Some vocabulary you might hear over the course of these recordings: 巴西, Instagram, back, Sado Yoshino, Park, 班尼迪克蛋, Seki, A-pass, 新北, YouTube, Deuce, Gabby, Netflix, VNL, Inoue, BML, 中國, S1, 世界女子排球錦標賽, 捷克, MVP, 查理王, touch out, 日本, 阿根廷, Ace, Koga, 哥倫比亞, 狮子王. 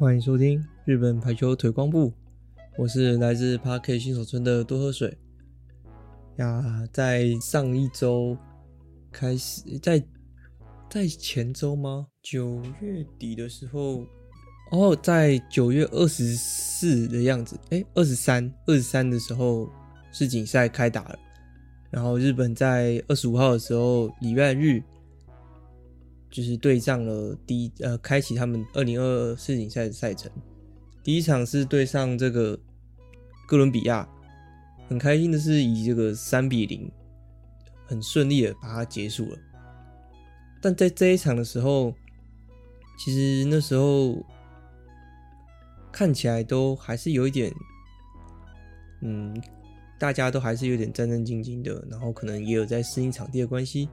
欢迎收听日本排球腿光部，我是来自 Park 新手村的多喝水呀。在上一周开始，在前周吗？9月底的时候，在9月24的样子，23的时候世锦赛开打了，然后日本在25号的时候礼拜日就是对上了开启他们2022世锦赛的赛程。第一场是对上这个哥伦比亚，很开心的是以这个3-0很顺利的把它结束了。但在这一场的时候，其实那时候看起来都还是有一点大家都还是有点战战兢兢的，然后可能也有在适应场地的关系，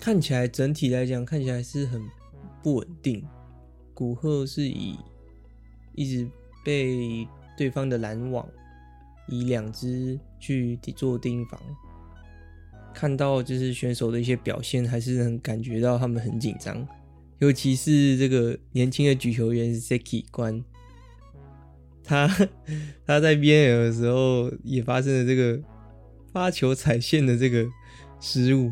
看起来整体来讲看起来是很不稳定。古贺是一直被对方的拦网以2只去做盯防，看到就是选手的一些表现还是能感觉到他们很紧张，尤其是这个年轻的举球员 Seki 关，他在 BML 的时候也发生了这个发球踩线的这个失误，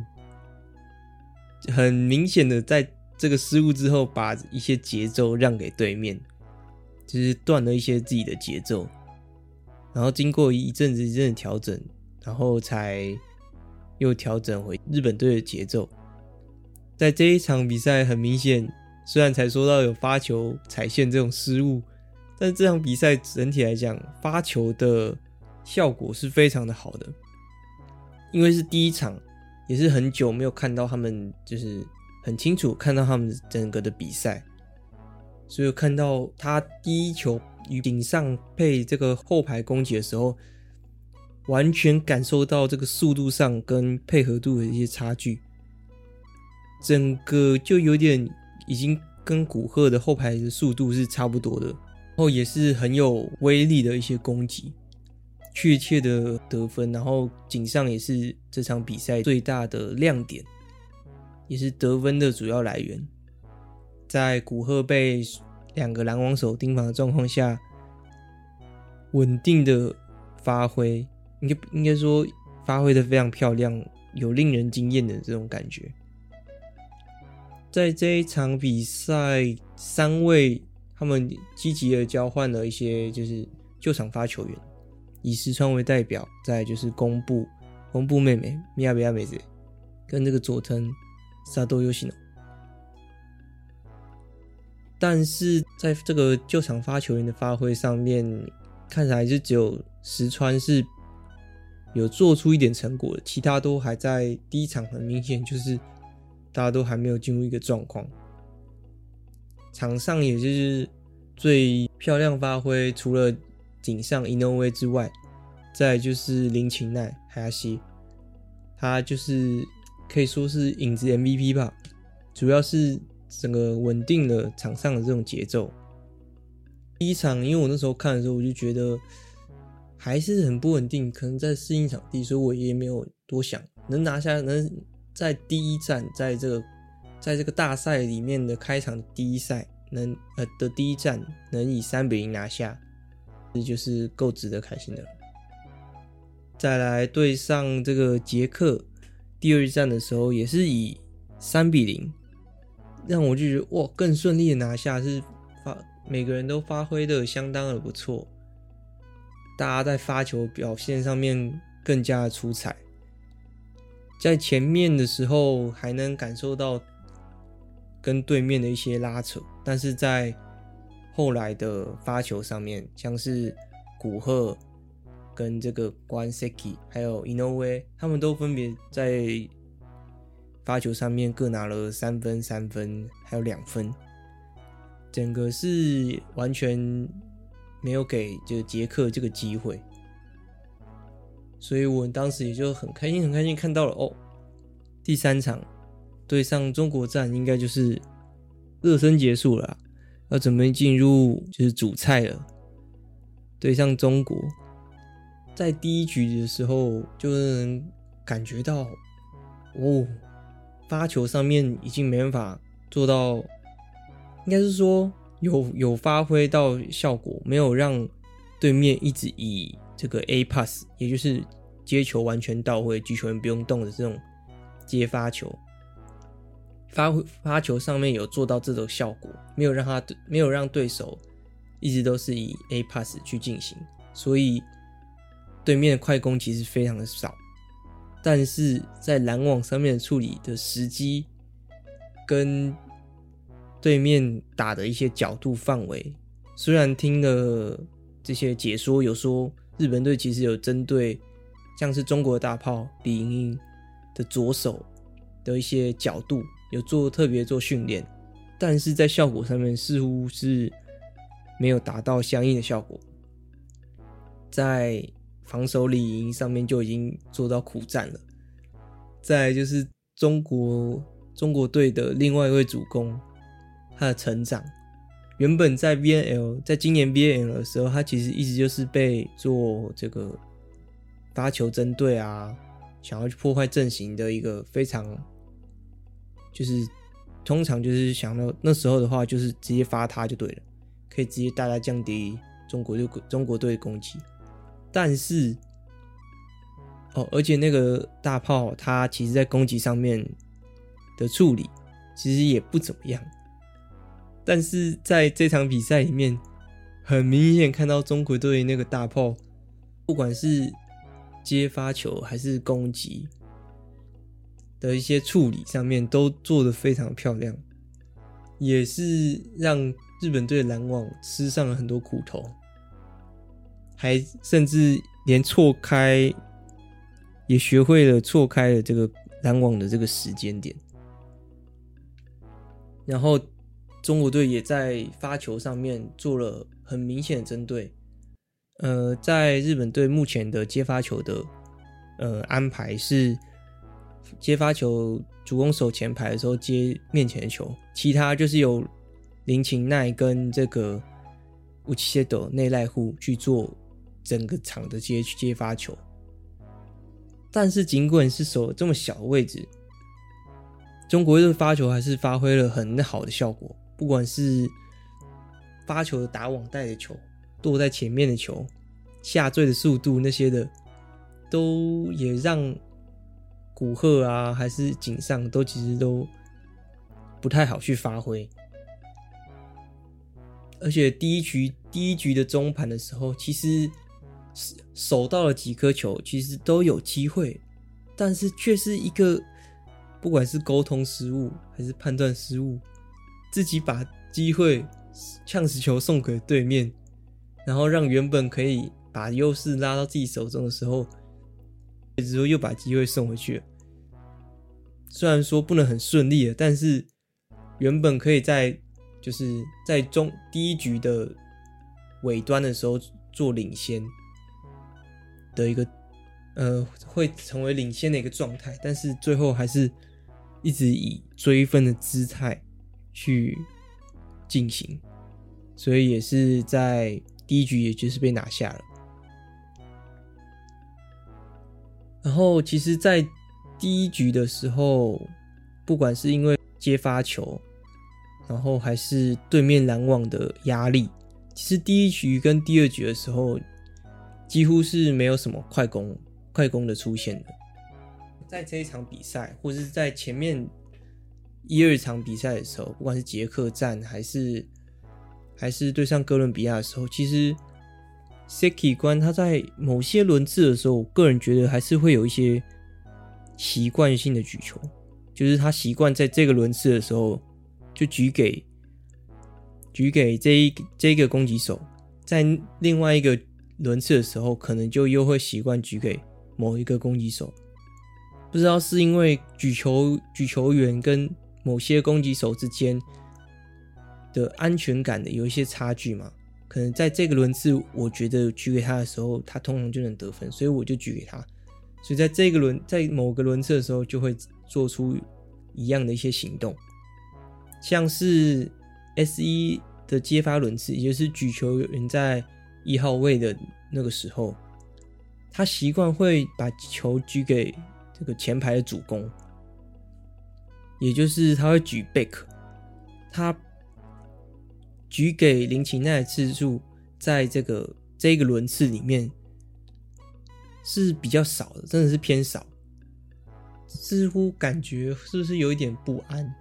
很明显的在这个失误之后把一些节奏让给对面，就是断了一些自己的节奏，然后经过一阵子调整，然后才又调整回日本队的节奏。在这一场比赛很明显，虽然才说到有发球踩线这种失误，但是这场比赛整体来讲发球的效果是非常的好的，因为是第一场，也是很久没有看到他们，就是很清楚看到他们整个的比赛，所以看到他第一球与顶上配这个后排攻击的时候，完全感受到这个速度上跟配合度的一些差距，整个就有点已经跟古贺的后排的速度是差不多的，然后也是很有威力的一些攻击，确切的得分。然后井上也是这场比赛最大的亮点，也是得分的主要来源。在古贺被2个拦网手盯防的状况下，稳定的发挥，应该说发挥的非常漂亮，有令人惊艳的这种感觉。在这一场比赛，3位他们积极的交换了一些就是救场发球员，以石川为代表，再来就是公布妹妹 Miyabe Ameze 跟这个佐藤沙多优信。但是在这个救场发球员的发挥上面，看起来是只有石川是有做出一点成果的，其他都还在第一场很明显就是大家都还没有进入一个状况。场上也就是最漂亮发挥，除了井上伊能威之外，再来就是林琴奈海亚西，他就是可以说是影子 MVP 吧，主要是整个稳定了场上的这种节奏。第一场因为我那时候看的时候我就觉得还是很不稳定，可能在适应场地，所以我也没有多想，能在第一站在这个大赛里面的开场第一赛的第一站能以3-0拿下，这就是够值得开心的了。再来对上这个捷克第2战的时候，也是以3-0让我就觉得哇更顺利的拿下，是每个人都发挥的相当的不错，大家在发球表现上面更加的出彩。在前面的时候还能感受到跟对面的一些拉扯，但是在后来的发球上面，像是古贺跟这个关 Seki 还有 Inoue 他们都分别在发球上面各拿了3分、3分还有2分，整个是完全没有给就捷克这个机会。所以我当时也就很开心看到了第三场对上中国站应该就是热身结束了啦，要准备进入就是主菜了，对上中国。在第一局的时候就能感觉到发球上面已经没办法做到，应该是说有发挥到效果，没有让对面一直以这个 A-pass 也就是接球完全到位，举球员不用动的这种接发球，发球上面有做到这种效果，没有让对手一直都是以 A-pass 去进行，所以对面的快攻其实非常的少，但是在拦网上面的处理的时机跟对面打的一些角度范围，虽然听了这些解说有说日本队其实有针对像是中国大炮李盈莹的左手的一些角度有特别做训练，但是在效果上面似乎是没有达到相应的效果，在防守李盈莹上面就已经做到苦战了。再来就是中国队的另外一位主攻他的成长，原本在 VNL 在今年 VNL 的时候他其实一直就是被做这个发球针对啊，想要去破坏阵型的一个非常就是通常就是想到那时候的话就是直接发他就对了，可以直接大大降低中国队的攻击，但是而且那个大炮他其实在攻击上面的处理其实也不怎么样，但是在这场比赛里面很明显看到中国队那个大炮不管是接发球还是攻击的一些处理上面都做得非常漂亮，也是让日本队拦网吃上了很多苦头，还甚至连错开也学会了错开了这个拦网的这个时间点，然后中国队也在发球上面做了很明显的针对。在日本队目前的接发球的安排是接发球主攻手前排的时候接面前的球，其他就是由林琴奈跟这个武器切斗内赖户去做整个场的接发球。但是尽管是守这么小的位置，中国队的发球还是发挥了很好的效果，不管是发球的打网带的球，落在前面的球，下坠的速度那些的，都也让古贺啊还是井上都其实都不太好去发挥。而且第一局的中盘的时候其实守到了几颗球其实都有机会，但是却是一个不管是沟通失误还是判断失误，自己把机会呛死球送给对面，然后让原本可以把优势拉到自己手中的时候之后又把机会送回去了，虽然说不能很顺利了，但是原本可以在就是在第一局的尾端的时候做领先的一个会成为领先的一个状态，但是最后还是一直以追分的姿态去进行，所以也是在第一局也就是被拿下了。然后其实在第一局的时候不管是因为接发球然后还是对面拦网的压力，其实第一局跟第二局的时候几乎是没有什么快攻的出现的。在这一场比赛或是在前面一二场比赛的时候，不管是捷克战还是对上哥伦比亚的时候，其实 Seki 官他在某些轮次的时候我个人觉得还是会有一些习惯性的举球，就是他习惯在这个轮次的时候就举给这个攻击手，在另外一个轮次的时候可能就又会习惯举给某一个攻击手，不知道是因为举球员跟某些攻击手之间的安全感的有一些差距嘛，可能在这个轮次我觉得举给他的时候他通常就能得分，所以我就举给他，所以在某个轮次的时候就会做出一样的一些行动，像是 S1 的接发轮次，也就是举球员在一号位的那个时候，他习惯会把球举给这个前排的主攻，也就是他会举 back， 他举给林琴奈的次数在这个轮次里面是比较少的，真的是偏少，似乎感觉是不是有一点不安，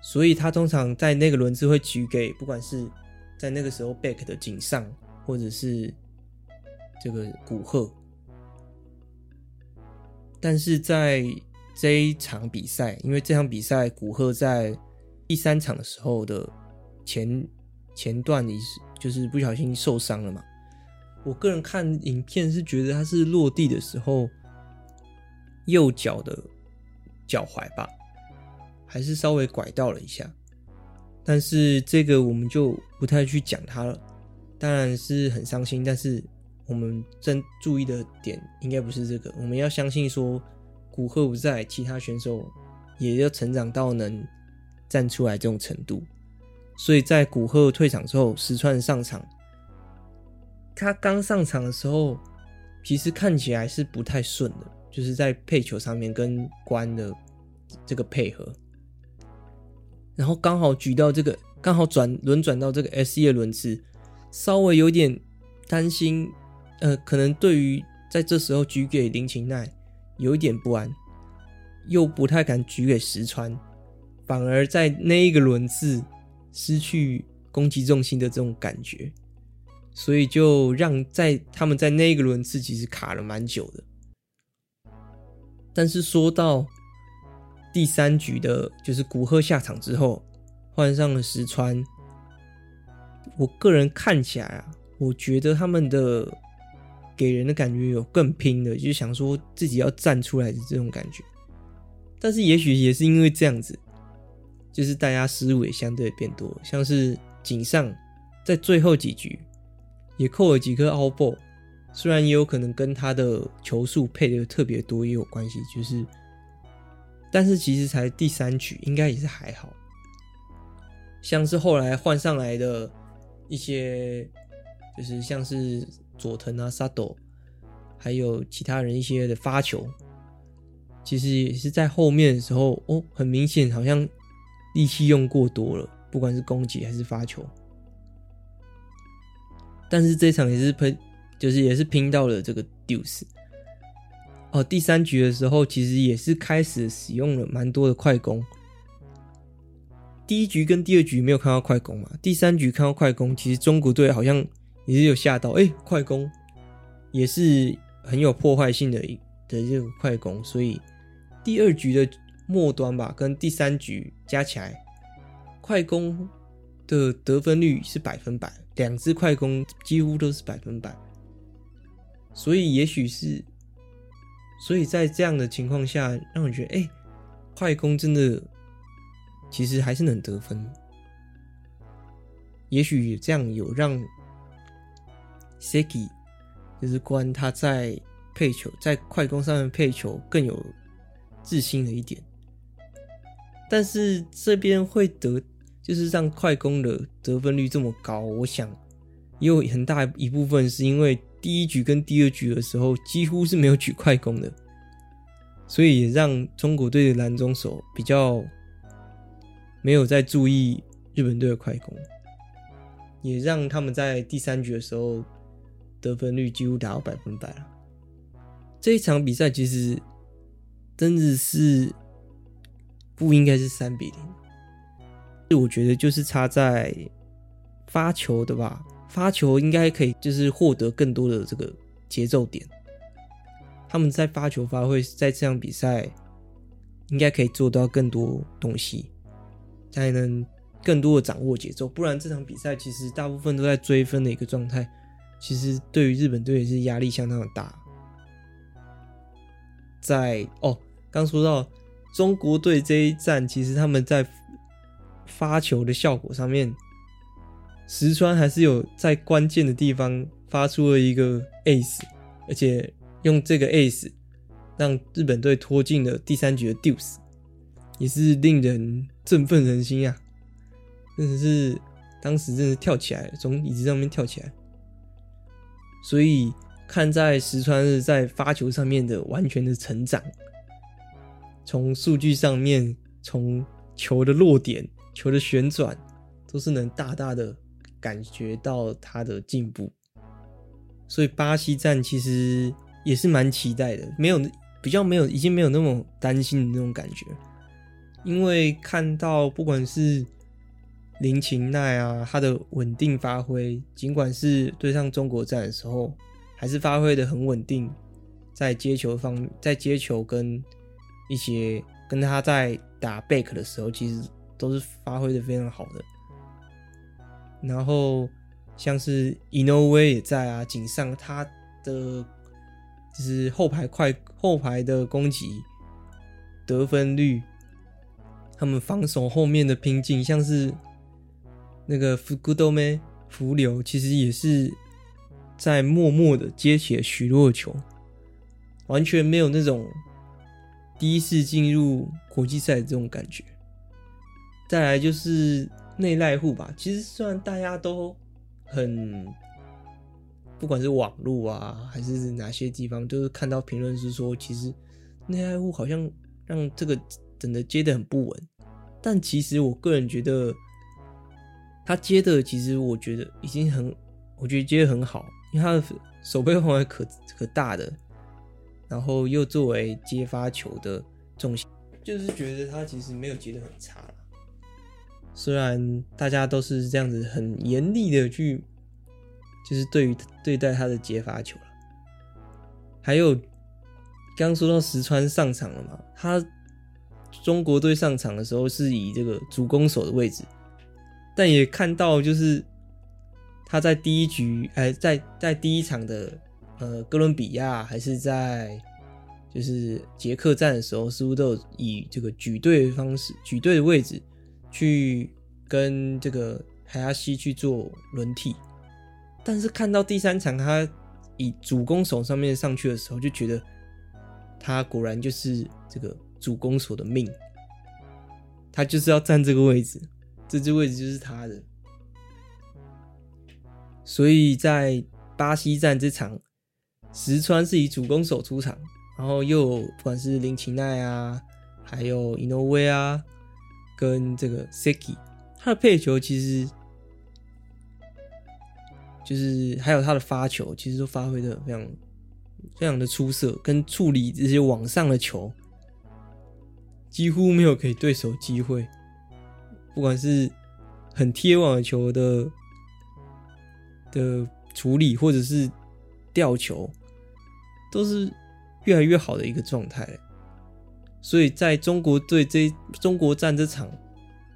所以他通常在那个轮次会举给不管是在那个时候 back 的井上或者是这个古贺，但是在这一场比赛，因为这场比赛古贺在第三场的时候的前段就是不小心受伤了嘛，我个人看影片是觉得他是落地的时候右脚的脚踝吧，还是稍微拐到了一下，但是这个我们就不太去讲他了，当然是很伤心，但是我们真注意的点应该不是这个，我们要相信说古贺不在，其他选手也要成长到能站出来这种程度，所以在古贺退场之后，石川上场，他刚上场的时候其实看起来是不太顺的，就是在配球上面跟关的这个配合，然后刚好举到这个，刚好轮转到这个 SE 的轮次，稍微有点担心，可能对于在这时候举给林琴奈有一点不安，又不太敢举给石川，反而在那一个轮次失去攻击重心的这种感觉，所以就让他们在那一个轮次其实卡了蛮久的。但是说到第三局的就是古贺下场之后换上了石川，我个人看起来啊，我觉得他们的给人的感觉有更拼的，就是想说自己要站出来的这种感觉，但是也许也是因为这样子，就是大家失误也相对变多，像是井上在最后几局也扣了几颗 out ball， 虽然也有可能跟他的球数配的特别多也有关系，就是但是其实才第三局，应该也是还好，像是后来换上来的一些就是像是佐藤啊、沙斗还有其他人一些的发球，其实也是在后面的时候哦，很明显好像力气用过多了，不管是攻击还是发球，但是这场也是拼到了这个 Deuce 哦。第三局的时候其实也是开始使用了蛮多的快攻，第一局跟第二局没有看到快攻嘛，第三局看到快攻，其实中国队好像也是有吓到，快攻也是很有破坏性的这个快攻，所以第二局的末端吧跟第三局加起来快攻的得分率是100%，两支快攻几乎都是100%，所以也许是，所以在这样的情况下让我觉得快攻真的其实还是能得分，也许这样有让 Seki 就是关他在配球在快攻上面配球更有自信了一点，但是这边会就是让快攻的得分率这么高，我想也有很大一部分是因为第一局跟第二局的时候几乎是没有举快攻的，所以也让中国队的篮中手比较没有在注意日本队的快攻，也让他们在第三局的时候得分率几乎达到100%了。这一场比赛其实真的是不应该是3-0，我觉得就是差在发球的吧，发球应该可以就是获得更多的这个节奏点，他们在发球发挥在这场比赛应该可以做到更多东西，才能更多的掌握节奏，不然这场比赛其实大部分都在追分的一个状态，其实对于日本队也是压力相当的大。刚说到中国队这一战，其实他们在发球的效果上面，石川还是有在关键的地方发出了一个 Ace， 而且用这个 Ace 让日本队拖进了第三局的 Deuce， 也是令人振奋人心啊！真的是当时真的跳起来了，从椅子上面跳起来。所以看在石川日在发球上面的完全的成长，从数据上面，从球的落点、球的旋转，都是能大大的感觉到他的进步。所以巴西站其实也是蛮期待的，没有比较没有已经没有那么担心的那种感觉，因为看到不管是林琴奈啊，他的稳定发挥，尽管是对上中国站的时候，还是发挥的很稳定，在接球跟一些跟他在打 back 的时候，其实都是发挥的非常好的。然后像是 Inoue 也在啊，井上他的就是后排的攻击得分率，他们防守后面的拼劲，像是那个福流其实也是在默默的接起了许多球，完全没有那种第一次进入国际赛的这种感觉。再来就是内濑户吧，其实虽然大家都很不管是网络啊还是哪些地方，就是看到评论是说其实内濑户好像让这个整个接得很不稳，但其实我个人觉得他接的其实我觉得接得很好，因为他的手背范围 可大的，然后又作为接发球的重心，就是觉得他其实没有接得很差啦。虽然大家都是这样子很严厉的去就是对待他的接发球啦。还有刚说到石川上场了嘛，他中国队上场的时候是以这个主攻手的位置，但也看到就是他在第一局在第一场的哥伦比亚还是在就是捷克站的时候，似乎都有以这个举队的位置去跟这个海亚西去做轮替，但是看到第三场他以主攻手上面上去的时候，就觉得他果然就是这个主攻手的命，他就是要站这个位置，这支位置就是他的。所以在巴西站这场，石川是以主攻手出场，然后又不管是林琴奈啊，还有 Inoue 啊，跟这个 Seki， 他的配球其实就是还有他的发球，其实都发挥的非常非常的出色，跟处理这些往上的球。几乎没有给对手机会，不管是很贴网的球的处理，或者是吊球，都是越来越好的一个状态。所以在中国站这场，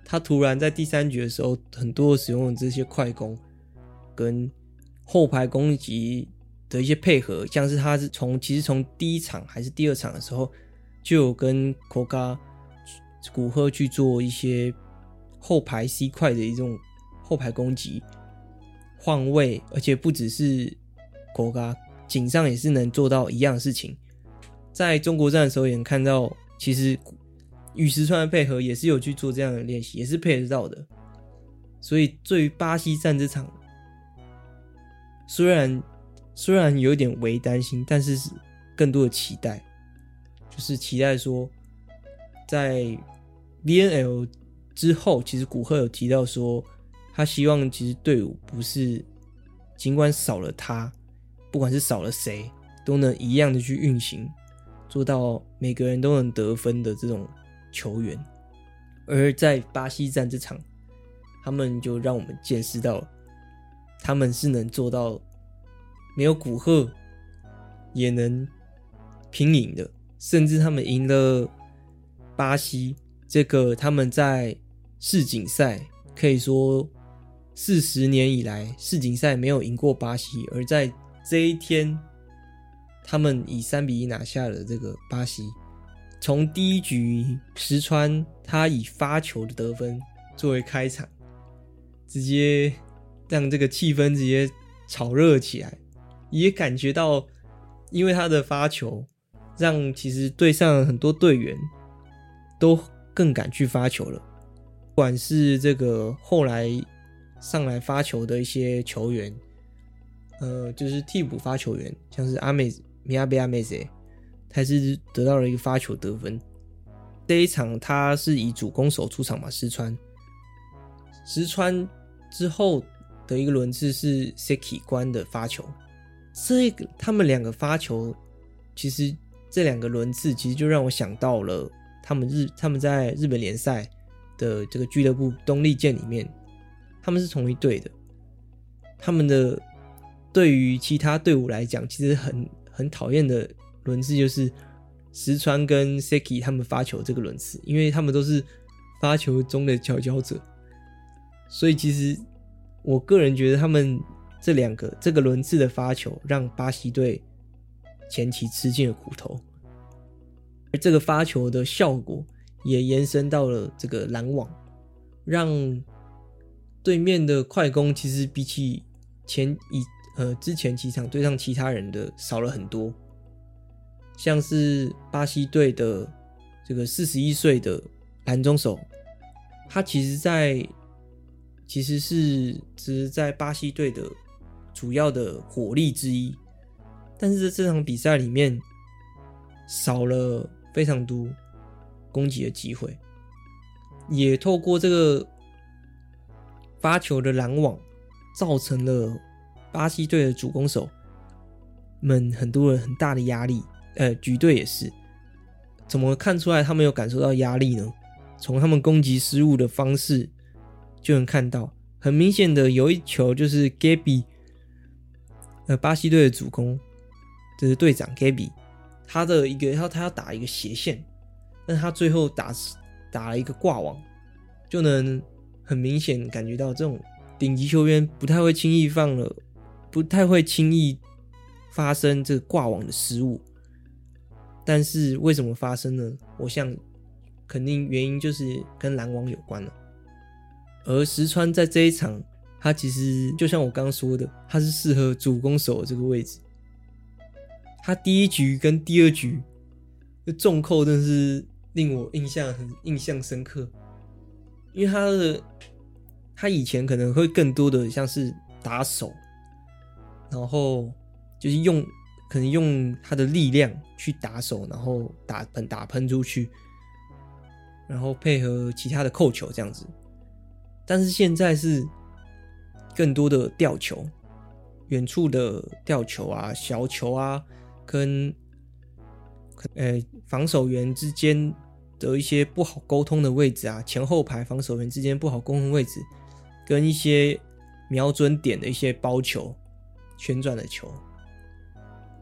他突然在第三局的时候，很多使用这些快攻跟后排攻击的一些配合，像是他是其实从第一场还是第二场的时候，就有跟 Koga 古贺去做一些后排 C 块的一种后排攻击换位，而且不只是 Koga， 井上也是能做到一样的事情。在中国站的时候也能看到，其实与石川的配合也是有去做这样的练习，也是配得到的。所以对于巴西站这场，虽然有点微担心，但是更多的期待，就是期待说在 VNL 之后，其实古贺有提到说他希望其实队伍不是尽管少了他，不管是少了谁都能一样的去运行，做到每个人都能得分的这种球员。而在巴西站这场，他们就让我们见识到他们是能做到没有古贺也能拼赢的，甚至他们赢了巴西，这个他们在世锦赛可以说40年以来世锦赛没有赢过巴西，而在这一天他们以3-1拿下了这个巴西。从第一局石川他以发球的得分作为开场，直接让这个气氛直接炒热起来，也感觉到因为他的发球让其实队上很多队员都更敢去发球了，不管是这个后来上来发球的一些球员，就是替补发球员，像是Miyabe Ameze， 他是得到了一个发球得分。这一场他是以主攻手出场嘛，石川之后的一个轮次是 Seki 关的发球，他们两个发球，其实这两个轮次其实就让我想到了他们在日本联赛的这个俱乐部东丽健里面，他们是同一队的，他们的对于其他队伍来讲其实很讨厌的轮次就是石川跟 Seki 他们发球这个轮次，因为他们都是发球中的佼佼者，所以其实我个人觉得他们这个轮次的发球让巴西队前期吃尽了苦头，而这个发球的效果也延伸到了这个拦网，让对面的快攻其实比起之前几场对上其他人的少了很多，像是巴西队的这个41岁的拦中手，他其实是在巴西队的主要的火力之一，但是在这场比赛里面少了非常多攻击的机会，也透过这个发球的拦网造成了巴西队的主攻手们很多人很大的压力，举队也是。怎么看出来他们有感受到压力呢？从他们攻击失误的方式就能看到，很明显的有一球就是 Gabby， 巴西队的主攻，这是队长 Gabby， 他要打一个斜线，但他最后打了一个挂网，就能很明显感觉到这种顶级球员不太会轻易发生这个挂网的失误。但是为什么发生呢？我想肯定原因就是跟拦网有关了。而石川在这一场，他其实就像我刚说的，他是适合主攻手的这个位置。他第一局跟第二局重扣真的是令我印象深刻，因为他以前可能会更多的像是打手，然后就是可能用他的力量去打手，然后打喷出去，然后配合其他的扣球这样子。但是现在是更多的吊球，远处的吊球啊、小球啊，跟防守员之间的一些不好沟通的位置啊，前后排防守员之间不好沟通的位置，跟一些瞄准点的一些包球、旋转的球，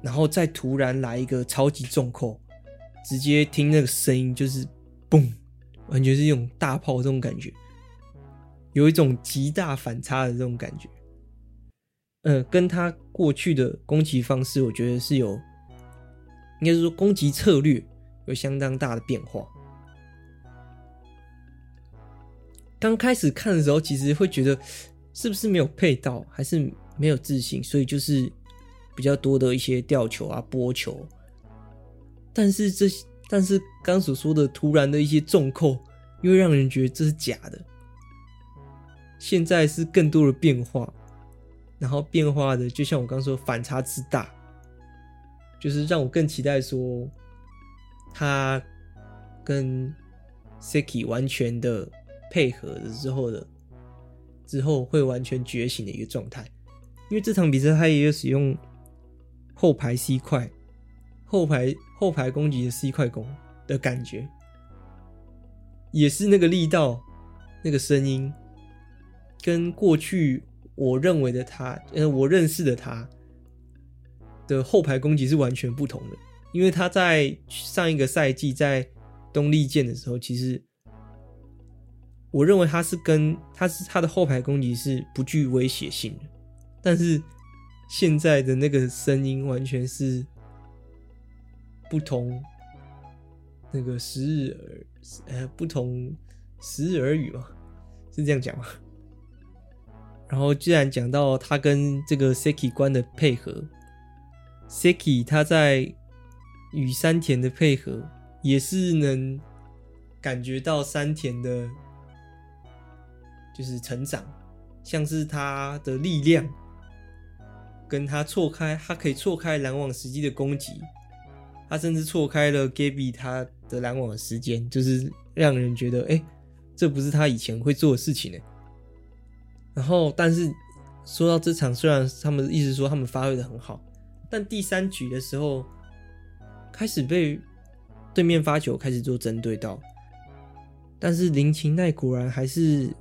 然后再突然来一个超级重扣，直接听那个声音就是嘣，完全是用大炮这种感觉。有一种极大反差的这种感觉，跟他过去的攻击方式，我觉得是有，应该是说攻击策略有相当大的变化。刚开始看的时候，其实会觉得是不是没有配到，还是没有自信，所以就是比较多的一些吊球啊、拨球。但是刚所说的突然的一些重扣，又让人觉得这是假的。现在是更多的变化，然后变化的就像我刚说反差之大，就是让我更期待说他跟 Seki 完全的配合的之后会完全觉醒的一个状态。因为这场比赛他也有使用后排 C 块，后排攻击的 C 块攻的感觉，也是那个力道那个声音，跟过去我认为的他，我认识的他的后排攻击是完全不同的。因为他在上一个赛季在东丽健的时候，其实我认为他的后排攻击是不具威胁性的，但是现在的那个声音完全是不同，那个不同时日而语嘛，是这样讲吗？然后既然讲到他跟这个 Seki 关的配合，Seki 他在与山田的配合，也是能感觉到山田的就是成长，像是他的力量跟他错开，他可以错开拦网时机的攻击，他甚至错开了 Gabby 他的拦网的时间，就是让人觉得这不是他以前会做的事情。然后但是说到这场，虽然他们一直说他们发挥的很好，但第三局的时候开始被对面发球开始做针对到，但是林琴奈果然还是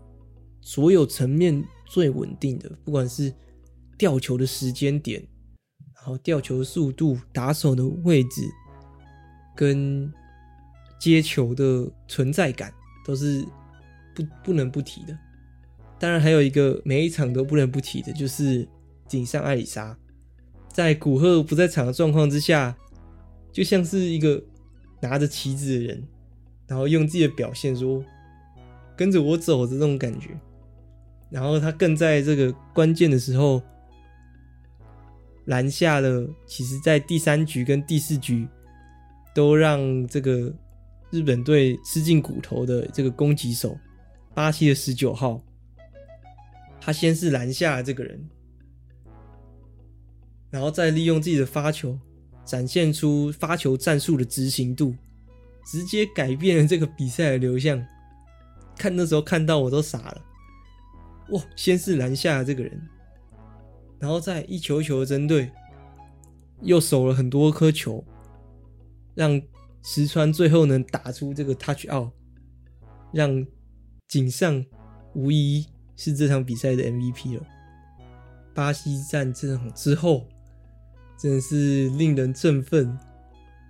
所有层面最稳定的，不管是吊球的时间点，然后吊球的速度、打手的位置跟接球的存在感都是 不能不提的。当然还有一个每一场都不能不提的，就是井上爱里沙在古贺不在场的状况之下，就像是一个拿着旗子的人，然后用自己的表现说跟着我走的这种感觉。然后他更在这个关键的时候拦下了，其实在第三局跟第四局都让这个日本队吃尽骨头的这个攻击手巴西的19号，他先是拦下了这个人，然后再利用自己的发球展现出发球战术的执行度，直接改变了这个比赛的流向。看那时候看到我都傻了，哇！先是拦下了这个人，然后再一球一球的针对，又守了很多颗球，让石川最后能打出这个 touch out， 让井上无疑是这场比赛的 MVP 了。巴西站这场之后真的是令人振奋，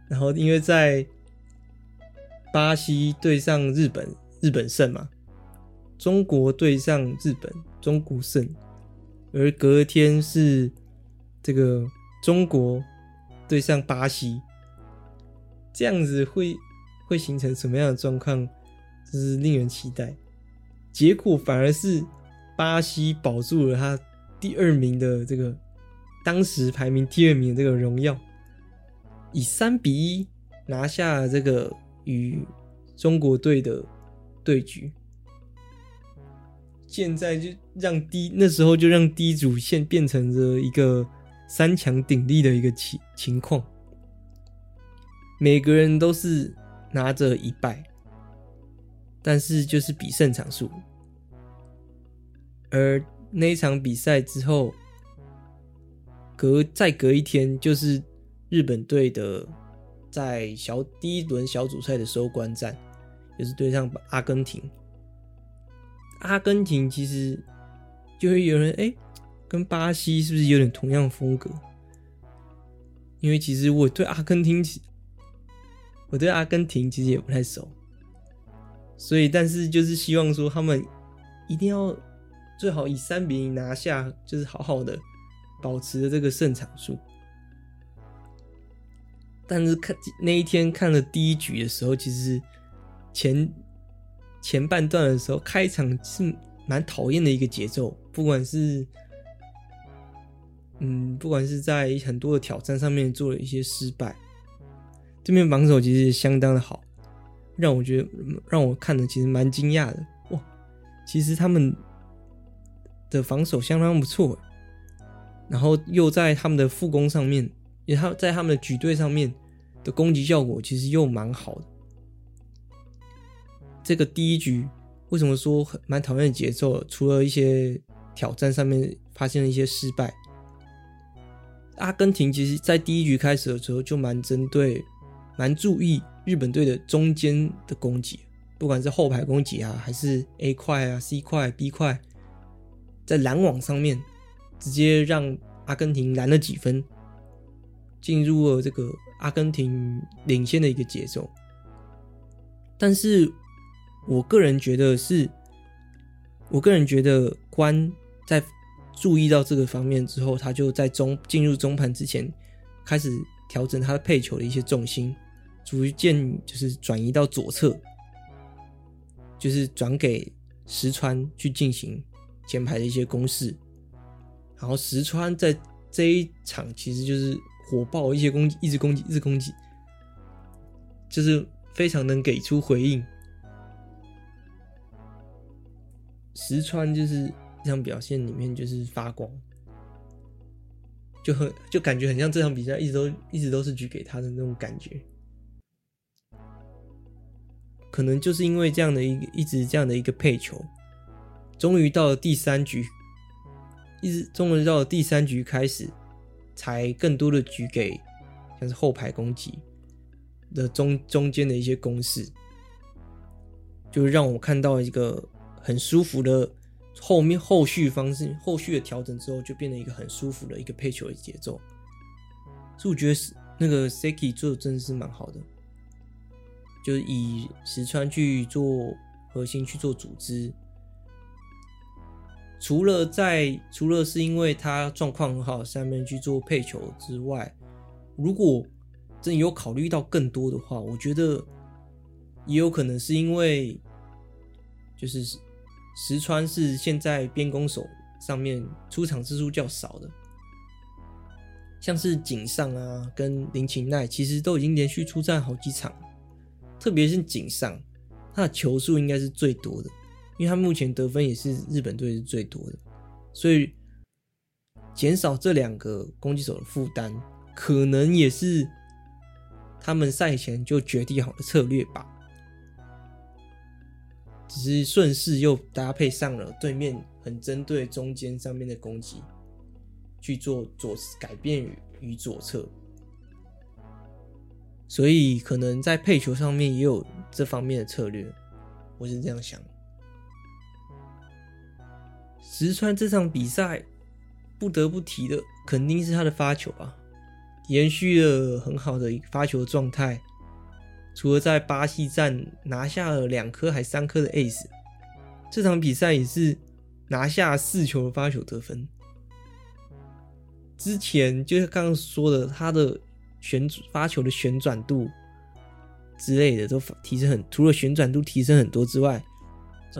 然后因为在巴西对上日本，日本胜嘛，中国对上日本，中国胜，而隔天是这个中国对上巴西，这样子会形成什么样的状况，就是令人期待。结果反而是巴西保住了他第二名的这个当时排名第二名的这个荣耀，以3-1拿下了这个与中国队的对局。现在就让那时候就让D组现变成了一个三强鼎立的一个情况，每个人都是拿着一败，但是就是比胜场数。而那一场比赛之后再隔一天就是日本队的在第一轮小组赛的收官战，就是对上阿根廷。阿根廷其实就会有人跟巴西是不是有点同样风格，因为其实我对阿根廷其实也不太熟，所以但是就是希望说他们一定要最好以3-0拿下，就是好好的保持了这个胜场数。但是那一天看了第一局的时候，其实前半段的时候开场是蛮讨厌的一个节奏，不管是在很多的挑战上面做了一些失败，对面防守其实也相当的好，让我看的其实蛮惊讶的。哇，其实他们的防守相当不错，然后又在他们的副攻上面，也在他们的举队上面的攻击效果其实又蛮好的。这个第一局为什么说蛮讨厌的节奏，除了一些挑战上面发现了一些失败，阿根廷其实在第一局开始的时候就蛮注意日本队的中间的攻击，不管是后排攻击啊，还是 A 块啊 C 块 B 块，在拦网上面直接让阿根廷拦了几分，进入了这个阿根廷领先的一个节奏。但是我个人觉得关在注意到这个方面之后，他就在进入中盘之前开始调整他的配球的一些重心，逐渐就是转移到左侧，就是转给石川去进行前排的一些攻势。然后石川在这一场其实就是火爆一些攻击，一直攻击，就是非常能给出回应。石川就是这场表现里面就是发光，就感觉很像这场比赛一直都是举给他的那种感觉。可能就是因为这样的一直这样的一个配球，终于到了第三局开始，才更多的举给像是后排攻击的中间的一些攻势，就让我看到一个很舒服的后续的调整之后，就变成一个很舒服的一个配球的节奏。所以我觉得那个 Seki 做的真的是蛮好的，就是以石川去做核心去做组织。除了是因为他状况很好下面去做配球之外，如果真有考虑到更多的话，我觉得也有可能是因为就是石川是现在边攻手上面出场次数较少的，像是井上啊跟林琴奈其实都已经连续出战好几场，特别是井上他的球数应该是最多的，因为他目前得分也是日本队是最多的，所以减少这两个攻击手的负担，可能也是他们赛前就决定好的策略吧。只是顺势又搭配上了对面很针对中间上面的攻击，去做改变与左侧，所以可能在配球上面也有这方面的策略，我是这样想。石川这场比赛不得不提的肯定是他的发球吧，延续了很好的发球状态，除了在巴西站拿下了2颗还3颗的 Ace， 这场比赛也是拿下4球的发球得分。之前就是刚刚说的他的发球的旋转度之类的都提升很，除了旋转度提升很多之外，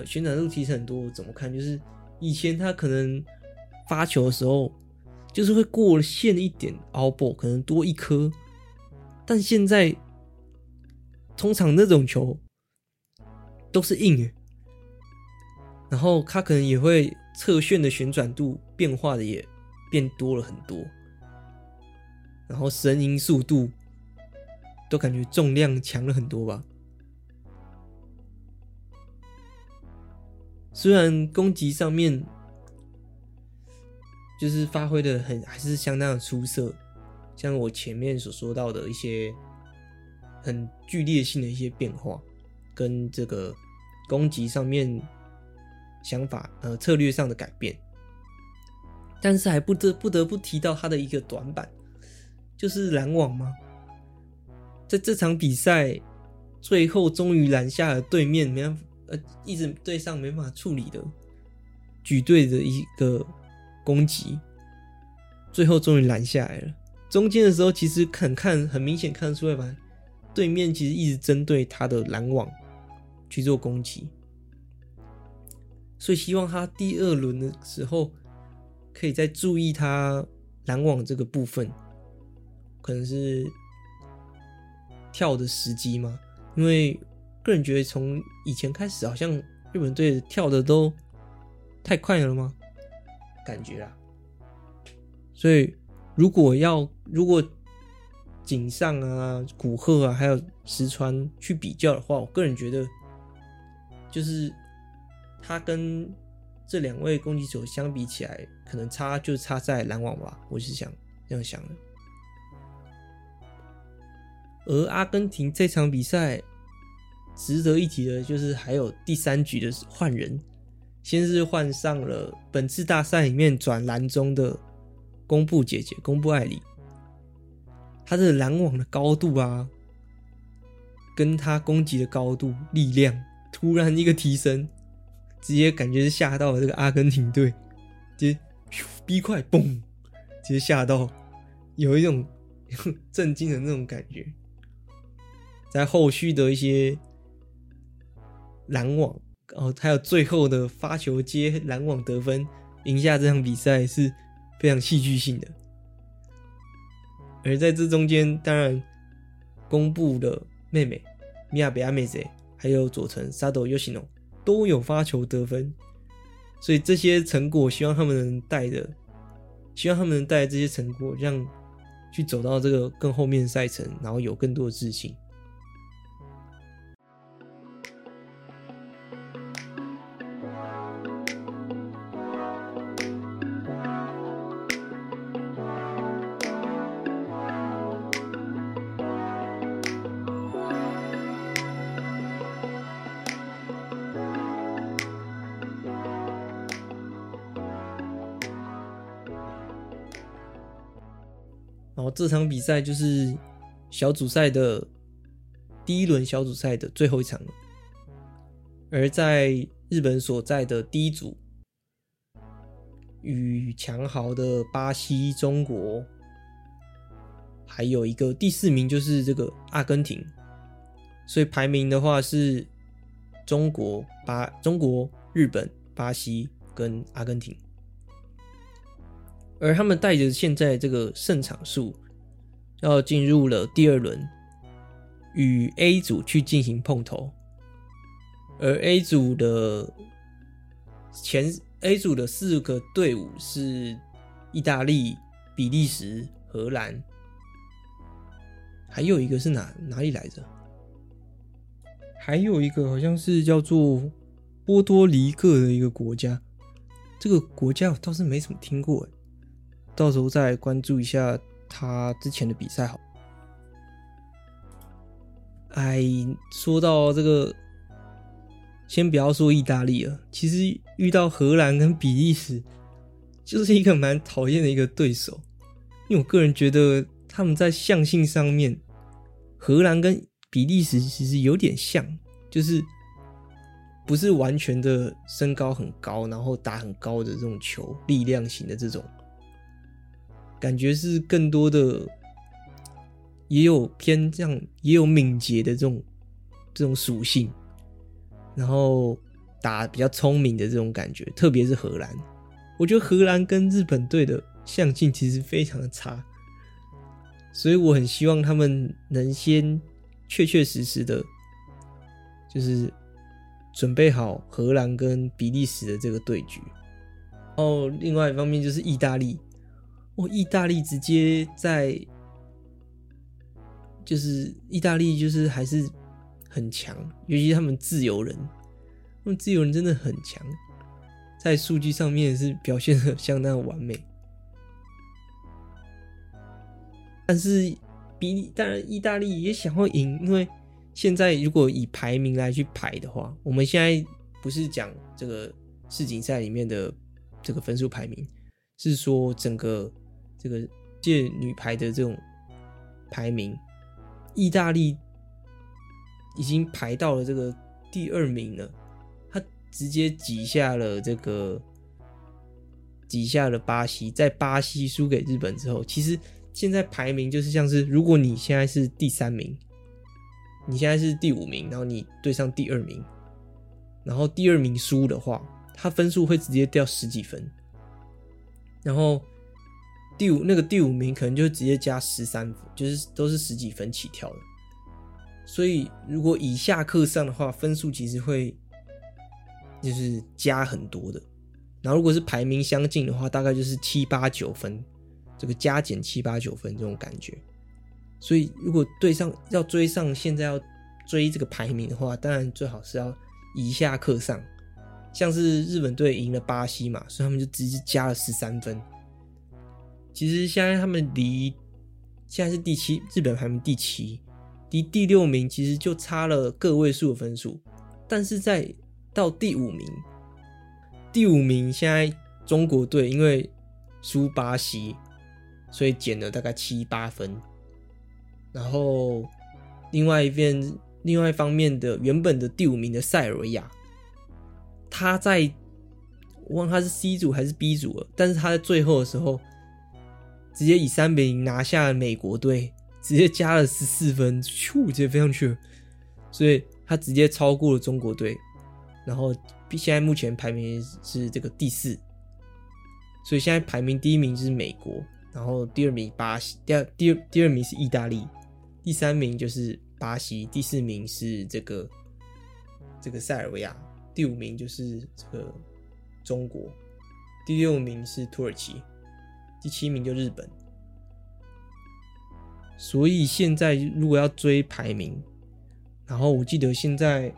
旋转度提升很多我怎么看就是以前他可能发球的时候就是会过了线一点 out ball 可能多1颗，但现在通常那种球都是硬耶，然后他可能也会侧旋的旋转度变化的也变多了很多，然后神音速度都感觉重量强了很多吧。虽然攻击上面就是发挥的还是相当的出色，像我前面所说到的一些很剧烈性的一些变化，跟这个攻击上面想法策略上的改变，但是还不得不提到他的一个短板，就是拦网吗？在这场比赛最后终于拦下了对面没办法一直对上没办法处理的举队的一个攻击，最后终于拦下来了。中间的时候其实很明显看得出来吧，对面其实一直针对他的拦网去做攻击，所以希望他第2轮的时候可以再注意他拦网这个部分，可能是跳的时机嘛，因为个人觉得从以前开始好像日本队跳的都太快了吗感觉啦，所以如果井上啊古贺啊还有石川去比较的话，我个人觉得就是他跟这2位攻击手相比起来可能差在拦网吧，我是想这样想的。而阿根廷这场比赛值得一提的就是还有第3局的换人，先是换上了本次大赛里面转蓝中的宫部姐姐宫部爱里，她的拦网的高度啊跟她攻击的高度力量突然一个提升，直接感觉是吓到了这个阿根廷队，直接逼快蹦，直接吓到，有一种震惊的那种感觉。在后续的一些拦网还有最后的发球接拦网得分赢下这场比赛是非常戏剧性的。而在这中间当然公布的妹妹 Miyabe Ameze 还有佐藤 Sado Yoshino 都有发球得分，所以这些成果希望他们能带的，这些成果让去走到这个更后面的赛程，然后有更多的自信。然后这场比赛就是小组赛的第一轮，小组赛的最后一场了。而在日本所在的第一组，与强豪的巴西、中国，还有一个第4名就是这个阿根廷，所以排名的话是中国、日本、巴西跟阿根廷。而他们带着现在这个胜场数，要进入了第二轮，与 A 组去进行碰头。而 A 组的4个队伍是意大利、比利时、荷兰，还有一个是哪里来着？还有一个好像是叫做波多黎各的一个国家，这个国家我倒是没什么听过耶，到时候再关注一下他之前的比赛好。说到这个，先不要说意大利了，其实遇到荷兰跟比利时就是一个蛮讨厌的一个对手，因为我个人觉得他们在象性上面，荷兰跟比利时其实有点像，就是不是完全的身高很高，然后打很高的这种球，力量型的这种感觉，是更多的也有偏向，也有敏捷的这种属性，然后打比较聪明的这种感觉，特别是荷兰。我觉得荷兰跟日本队的相性其实非常的差，所以我很希望他们能先确实的就是准备好荷兰跟比利时的这个对局。然后另外一方面就是意大利，意大利直接在，就是意大利就是还是很强，尤其他们自由人，真的很强，在数据上面是表现得相当完美。但是当然意大利也想要赢，因为现在如果以排名来去排的话，我们现在不是讲这个世锦赛里面的这个分数排名，是说整个这个界女排的这种排名，意大利已经排到了这个第2名了，他直接挤下了巴西，在巴西输给日本之后，其实现在排名就是像是，如果你现在是第3名，你现在是第5名，然后你对上第2名，然后第2名输的话，他分数会直接掉10几分，然后第五名可能就直接加13分，就是都是10几分起跳的。所以如果以下课上的话，分数其实会就是加很多的。然后如果是排名相近的话，大概就是7、8、9分，这个加减7、8、9分这种感觉。所以如果要追上，现在要追这个排名的话，当然最好是要以下课上。像是日本队赢了巴西嘛，所以他们就直接加了13分。其实现在他们现在是第7，日本排名第7，离第6名其实就差了个位数的分数。但是到第五名现在中国队因为输巴西，所以减了大概7、8分。然后另外一方面的原本的第5名的塞尔维亚，他在我忘了他是 C 组还是 B 组了，但是他在最后的时候直接以3-0拿下了美国队，直接加了14分，直接飞上去了，所以他直接超过了中国队，然后现在目前排名是这个第4，所以现在排名第1名就是美国，然后第2名巴西，第二名是意大利，第3名就是巴西，第四名是这个塞尔维亚，第五名就是这个中国，第六名是土耳其，第七名就日本。所以现在如果要追排名，然后我记得现在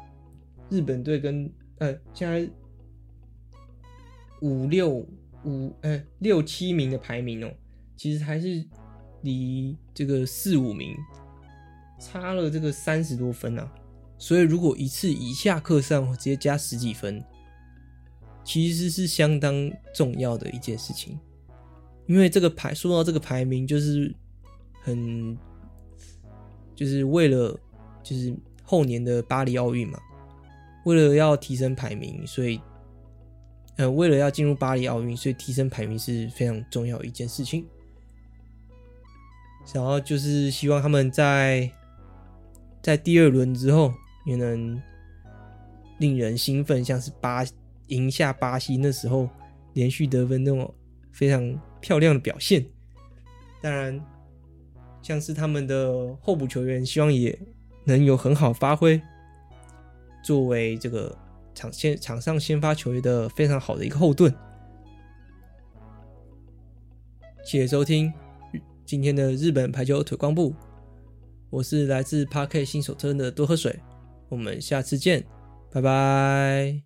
日本队跟现在六七名的排名哦，其实还是离这个四五名差了这个30多分啊。所以如果一次以下课上直接加10几分，其实是相当重要的一件事情。因为说到这个排名，就是为了就是后年的巴黎奥运嘛，为了要提升排名，所以为了要进入巴黎奥运，所以提升排名是非常重要的一件事情。然后就是希望他们在第二轮之后也能令人兴奋，像是赢下巴西那时候连续得分那种非常漂亮的表现。当然像是他们的候补球员希望也能有很好发挥，作为这个场上先发球员的非常好的一个后盾。谢谢收听今天的日本排球腿光部，我是来自 Park 新手村的多喝水，我们下次见，拜拜。